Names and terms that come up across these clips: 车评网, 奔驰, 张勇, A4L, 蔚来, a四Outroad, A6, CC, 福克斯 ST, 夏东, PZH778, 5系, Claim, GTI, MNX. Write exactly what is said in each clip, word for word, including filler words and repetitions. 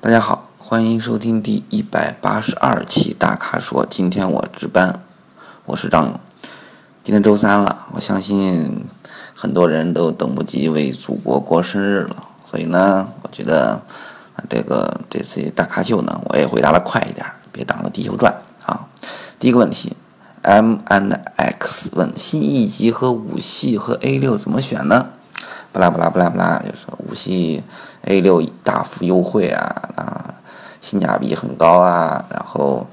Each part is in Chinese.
大家好，欢迎收听第一百八十二期大咖说。今天我值班，我是张勇。今天周三了，我相信很多人都等不及为祖国过生日了，所以呢，我觉得这个这次大咖秀呢，我也回答的快一点，别挡着地球转啊。第一个问题 ，M N X 问新一级和五系和 A 六 怎么选呢？不啦不啦不啦不啦，就是五系 A 六 大幅优惠啊啊，性价比很高啊，然后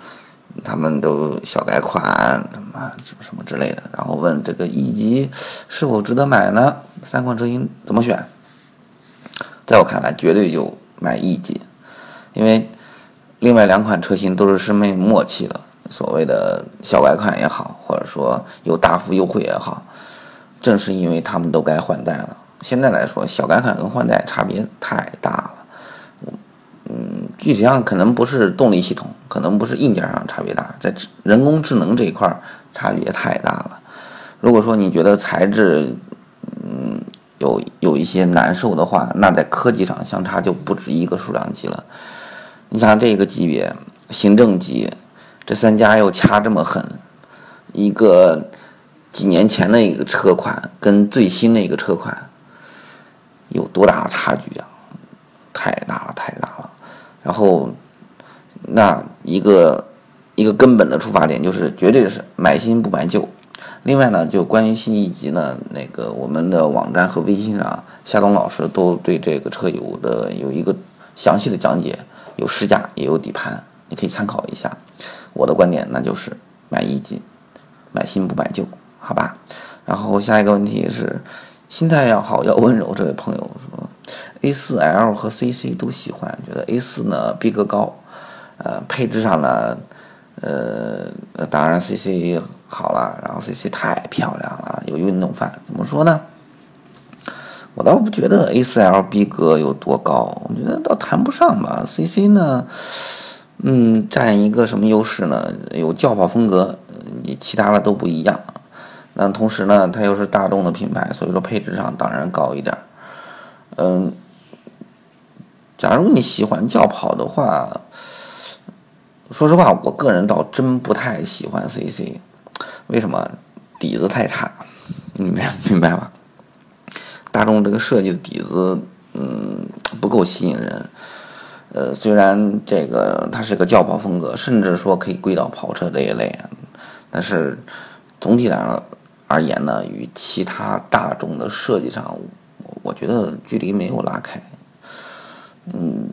他们都小改款什么什么之类的，然后问这个一级是否值得买呢？三款车型怎么选？在我看来，绝对有买一级，因为另外两款车型都是师妹末期了，所谓的小改款也好，或者说有大幅优惠也好，正是因为他们都该换代了。现在来说，小改款跟换代差别太大了，嗯，具体上可能不是动力系统，可能不是硬件上差别大，在人工智能这一块差别太大了。如果说你觉得材质，嗯，有有一些难受的话，那在科技上相差就不止一个数量级了。你像这个级别，行政级，这三家又掐这么狠，一个几年前的一个车款跟最新的一个车款有多大的差距啊？太大了，太大了。然后，那一个一个根本的出发点就是，绝对是买新不买旧。另外呢，就关于新一级呢，那个我们的网站和微信上，夏东老师都对这个车有的有一个详细的讲解，有试驾也有底盘，你可以参考一下。我的观点那就是买一级，买新不买旧，好吧？然后下一个问题是，心态要好，要温柔。这位朋友说 ，A 四 L 和 C C 都喜欢，觉得 A 四 呢逼格高，呃，配置上呢，呃，当然 C C 好了，然后 C C 太漂亮了，有运动范。怎么说呢？我倒不觉得 A 四 L 逼格有多高，我觉得倒谈不上吧。C C 呢，嗯，占一个什么优势呢？有轿跑风格，你其他的都不一样。那同时呢，它又是大众的品牌，所以说配置上当然高一点。嗯，假如你喜欢轿跑的话，说实话，我个人倒真不太喜欢 C C， 为什么？底子太差，明白明白吧？大众这个设计的底子，嗯，不够吸引人。呃，虽然这个它是个轿跑风格，甚至说可以归到跑车这一类，但是总体来而言呢，与其他大众的设计上，我觉得距离没有拉开。嗯，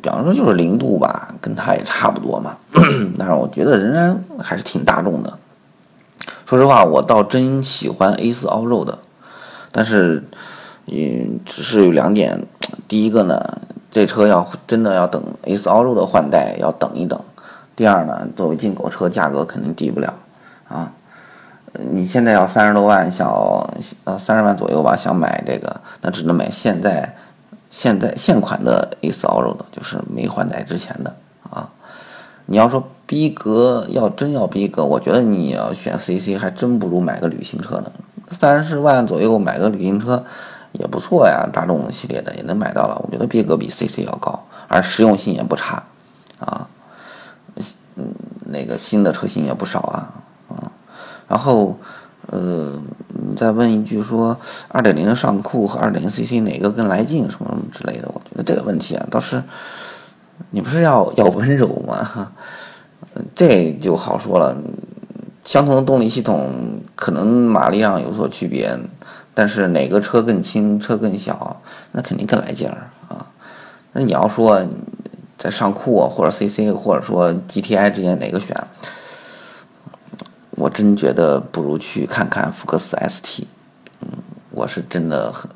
比方说就是零度吧，跟它也差不多嘛。但是我觉得仍然还是挺大众的。说实话，我倒真喜欢 A 四 Outroad 的，但是，嗯，只是有两点。第一个呢，这车要真的要等 A 四 Outroad 的换代，要等一等。第二呢，作为进口车，价格肯定低不了。啊，你现在要三十多万，想呃三十万左右吧，想买这个，那只能买现在现在现款的 A 四 Outroad 的，就是没换代之前的啊。你要说逼格，要真要逼格，我觉得你要选 C C 还真不如买个旅行车呢。三十万左右买个旅行车也不错呀，大众系列的也能买到了，我觉得逼格比 C C 要高，而实用性也不差啊。嗯，那个新的车型也不少啊。然后，呃，你再问一句说 二点零 的上酷和 二点零 C C 哪个更来劲什么之类的，我觉得这个问题啊，倒是你不是要要温柔吗？这就好说了，相同的动力系统可能马力上有所区别，但是哪个车更轻，车更小，那肯定更来劲儿啊。那你要说在上酷啊，或者 C C 或者说 G T I 之间哪个选？我真觉得不如去看看福克斯 S T， 嗯，我是真的很，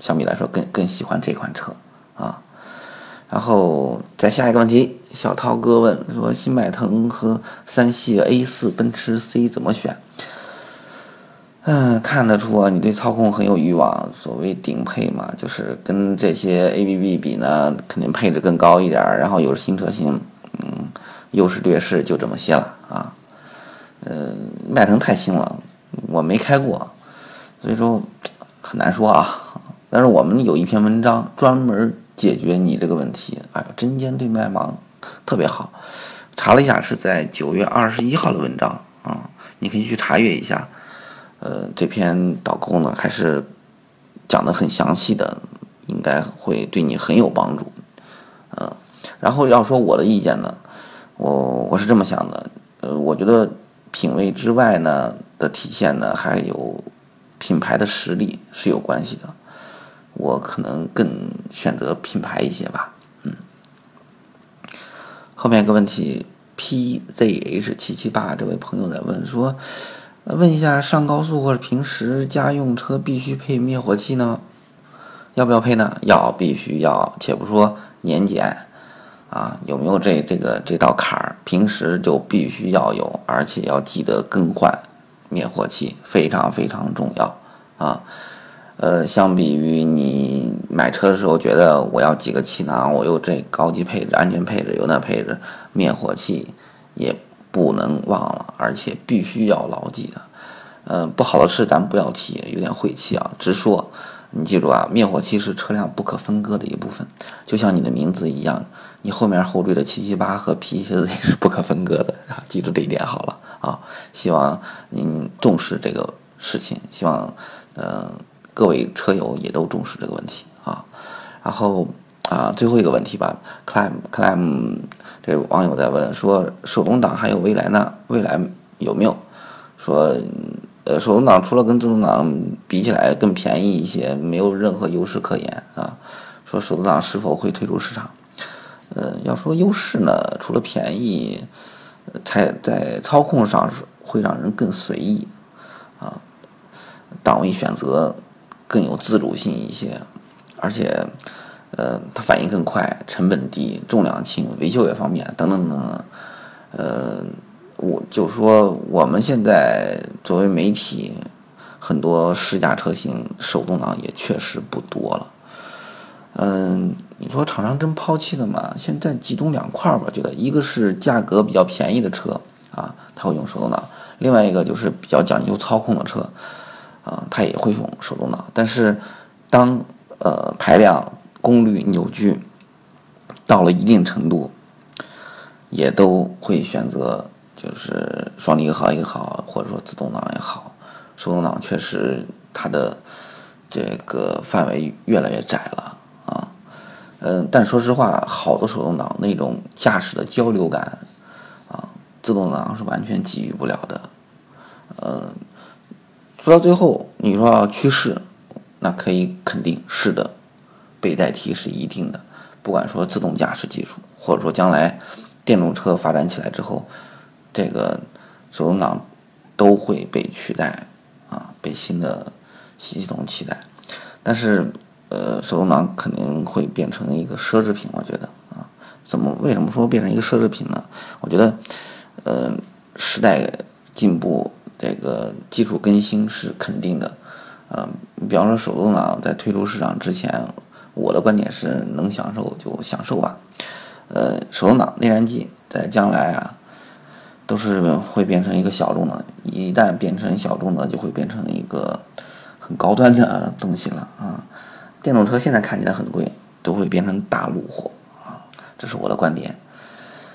相比来说更更喜欢这款车啊。然后再下一个问题，小涛哥问说新迈腾和三系 A 四 奔驰 C 怎么选？嗯，看得出啊，你对操控很有欲望。所谓顶配嘛，就是跟这些 A B B 比呢，肯定配置更高一点，然后又是新车型，嗯，优势劣势就这么些了啊。呃，迈腾太新了，我没开过，所以说很难说啊。但是我们有一篇文章专门解决你这个问题。哎呦，针尖对麦芒，特别好。查了一下，是在九月二十一号的文章啊、嗯，你可以去查阅一下。呃，这篇导购呢，还是讲得很详细的，应该会对你很有帮助。嗯、呃，然后要说我的意见呢，我我是这么想的。呃，我觉得品味之外呢的体现呢，还有品牌的实力是有关系的。我可能更选择品牌一些吧。嗯，后面一个问题 ，P Z H 七七八 这位朋友在问说，问一下上高速或者平时家用车必须配灭火器呢？要不要配呢？要，必须要。且不说年检啊，有没有这这个这道坎儿，平时就必须要有，而且要记得更换灭火器，非常非常重要啊。呃，相比于你买车的时候觉得我要几个气囊，我有这高级配置、安全配置、有那配置，灭火器也不能忘了，而且必须要牢记的。呃，不好的事咱不要提，有点晦气啊，直说。你记住啊，灭火器是车辆不可分割的一部分，就像你的名字一样，你后面后缀的七七八和 P Z H 是不可分割的啊，记住这一点好了啊。希望您重视这个事情，希望呃。各位车友也都重视这个问题啊，然后啊，最后一个问题吧 ，Claim Claim 这位网友在问说，手动挡还有蔚来呢？蔚来有没有？说呃，手动挡除了跟自动挡比起来更便宜一些，没有任何优势可言啊。说手动挡是否会退出市场？呃，要说优势呢，除了便宜，才在操控上会让人更随意啊，档位选择更有自主性一些，而且，呃，它反应更快，成本低，重量轻，维修也方便，等等等等。呃，我就说我们现在作为媒体，很多试驾车型手动挡也确实不多了。嗯、呃，你说厂商真抛弃了吗？现在集中两块吧，觉得一个是价格比较便宜的车啊，它会用手动挡；另外一个就是比较讲究操控的车。啊、呃，它也会用手动挡，但是当呃排量、功率、扭矩到了一定程度，也都会选择就是双离合也好，或者说自动挡也好，手动挡确实它的这个范围越来越窄了啊。嗯、呃，但说实话，好的手动挡那种驾驶的交流感啊，自动挡是完全给予不了的，嗯、呃。说到最后，你说趋势，那可以肯定是的，被代替是一定的。不管说自动驾驶技术，或者说将来电动车发展起来之后，这个手动挡都会被取代啊，被新的系统取代。但是，呃，手动挡肯定会变成一个奢侈品，我觉得啊，怎么为什么说变成一个奢侈品呢？我觉得，呃，时代进步。这个技术更新是肯定的，嗯、呃，比方说手动挡在推出市场之前，我的观点是能享受就享受吧。呃，手动挡内燃机在将来啊，都是会变成一个小众的，一旦变成小众的，就会变成一个很高端的东西了啊。电动车现在看起来很贵，都会变成大路货啊，这是我的观点，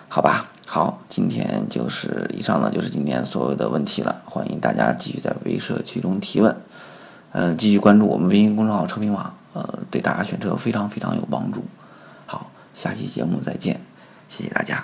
好吧。好，今天就是以上呢，就是今天所有的问题了。欢迎大家继续在微社区中提问，嗯、呃，继续关注我们微信公众号车评网，呃，对大家选车非常非常有帮助。好，下期节目再见，谢谢大家。